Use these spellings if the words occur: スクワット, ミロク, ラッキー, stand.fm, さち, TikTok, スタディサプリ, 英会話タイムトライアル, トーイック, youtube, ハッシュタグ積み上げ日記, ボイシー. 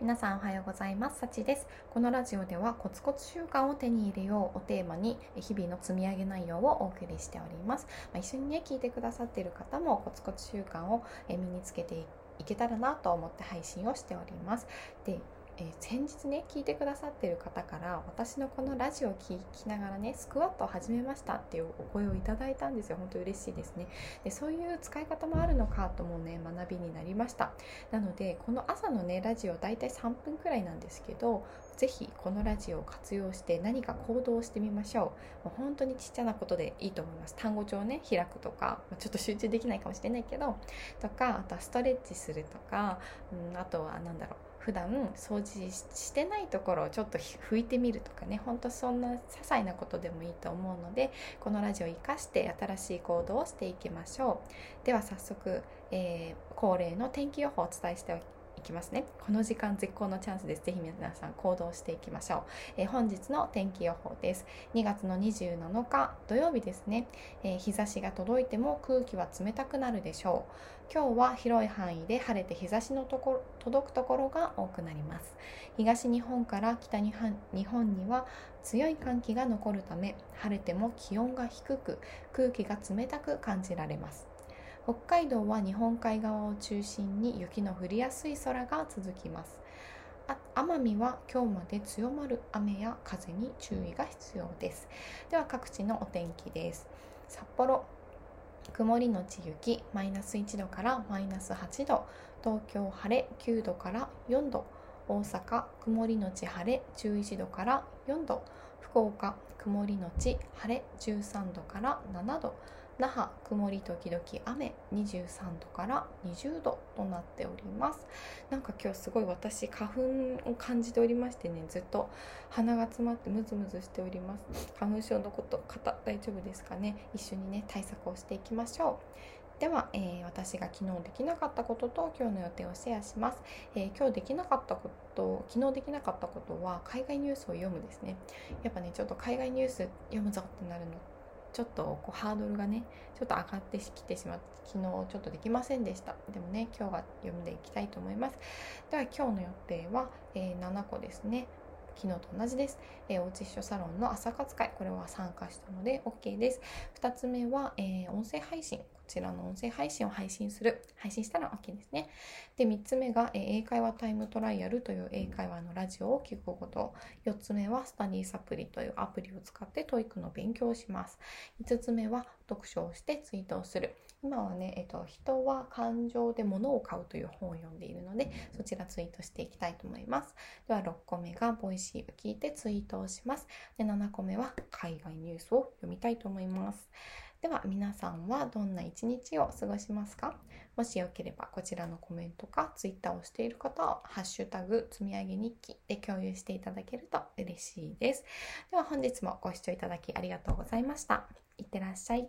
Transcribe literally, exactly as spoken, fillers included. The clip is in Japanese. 皆さんおはようございます。さちです。このラジオではコツコツ習慣を手に入れようをテーマに日々の積み上げ内容をお送りしております。まあ、一緒にね聞いてくださっている方もコツコツ習慣を身につけていけたらなと思って配信をしております。で、えー、先日ね聞いてくださっている方から私のこのラジオを聞きながらねスクワットを始めましたっていうお声をいただいたんですよ。本当に嬉しいですね。で、そういう使い方もあるのかともね学びになりました。なのでこの朝のねラジオだいたいさんぷんくらいなんですけど、ぜひこのラジオを活用して何か行動をしてみましょう。もう本当にちっちゃなことでいいと思います。単語帳をね開くとか、ちょっと集中できないかもしれないけどとか、あとはストレッチするとか、うん、あとはなんだろう、普段掃除してないところをちょっと拭いてみるとかね、本当そんな些細なことでもいいと思うので、このラジオを活かして新しい行動をしていきましょう。では早速、えー、恒例の天気予報をお伝えしていきますね。この時間絶好のチャンスです。ぜひ皆さん行動していきましょう。えー、本日の天気予報です。にがつのにじゅうななにち土曜日ですね。えー、日差しが届いても空気は冷たくなるでしょう。今日は広い範囲で晴れて日差しのところ届くところが多くなります。東日本から北日本には強い寒気が残るため、晴れても気温が低く空気が冷たく感じられます。北海道は日本海側を中心に雪の降りやすい空が続きます。奄美は今日まで強まる雨や風に注意が必要です。では各地のお天気です。札幌曇りのち雪、マイナスいちどからマイナスはちど、東京晴れきゅうどからよんど、大阪曇りのち晴れじゅういちどからよんど、福岡曇りのち晴れじゅうさんどからななど、那覇曇り時々雨にじゅうさんどからにじゅうどとなっております。なんか今日すごい私花粉を感じておりましてね、ずっと鼻が詰まってムズムズしております。花粉症のこと方大丈夫ですかね。一緒にね対策をしていきましょう。では、えー、私が昨日できなかったことと今日の予定をシェアします。えー、今日できなかったこと昨日できなかったことは海外ニュースを読むですね。やっぱねちょっと海外ニュース読むぞってなるのちょっとこうハードルがねちょっと上がってきてしまって昨日ちょっとできませんでした。でもね今日は読んでいきたいと思います。では今日の予定は、えー、ななこですね。昨日と同じです。えー、おうち秘書サロンの朝活会、これは参加したので OK です。ふたつめは、えー、音声配信、こちらの音声配信を配信する配信したら OK ですね。でみっつめが、えー、英会話タイムトライアルという英会話のラジオを聞くこと。よっつめはスタディサプリというアプリを使ってトーイックの勉強をします。いつつめは読書をしてツイートをする。今はね、えっと、人は感情で物を買うという本を読んでいるので、そちらツイートしていきたいと思います。ではろっこめがボイシーを聞いてツイートをします。でななこめは海外ニュースを読みたいと思います。では皆さんはどんな一日を過ごしますか？もしよければこちらのコメントかツイッターをしている方はハッシュタグ積み上げ日記で共有していただけると嬉しいです。では本日もご視聴いただきありがとうございました。いってらっしゃい。